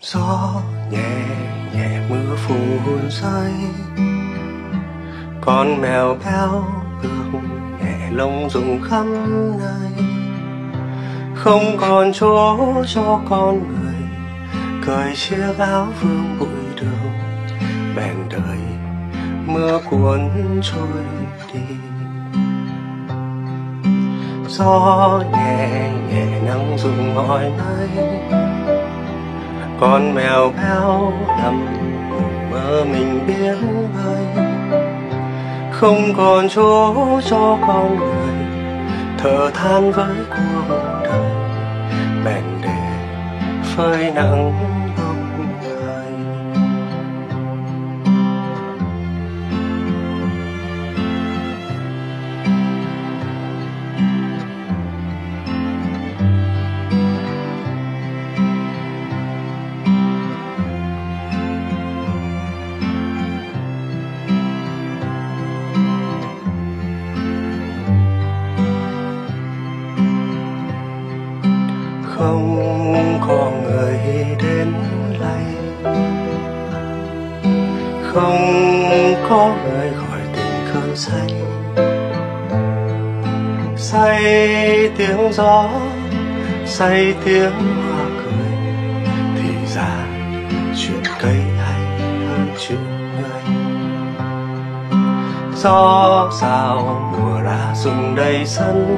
Gió nhẹ nhẹ mưa phùn rơi, con mèo béo bước nhẹ lông rụng khắp nơi. Không còn chỗ cho con người, cởi chiếc áo vương bụi đường. Bèn đời mưa cuốn trôi đi. Gió nhẹ nhẹ nắng rụng mọi nơi, con mèo béo nằm mơ mình biết bơi. Không còn chỗ cho con người, thở than với cuộc đời. Bèn để phơi nắng bóng thời. Không có người đến lay, không có người khỏi tình cơn say. Say tiếng gió, say tiếng hoa cười. Thì ra chuyện cây hay hơn chuyện người. Gió rào mùa đã rụng đầy sân,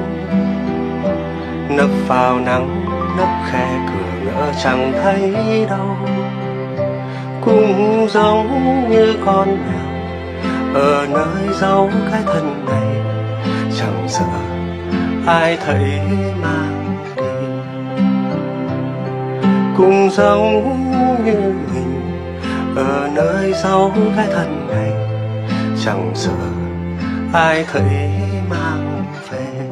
nấp vào nắng nấp khe cửa ngỡ chẳng thấy đâu. Cũng giống như con mèo ở nơi giấu cái thân này, chẳng sợ ai thấy mang đi. Cũng giống như mình ở nơi giấu cái thân này, chẳng sợ ai thấy mang về.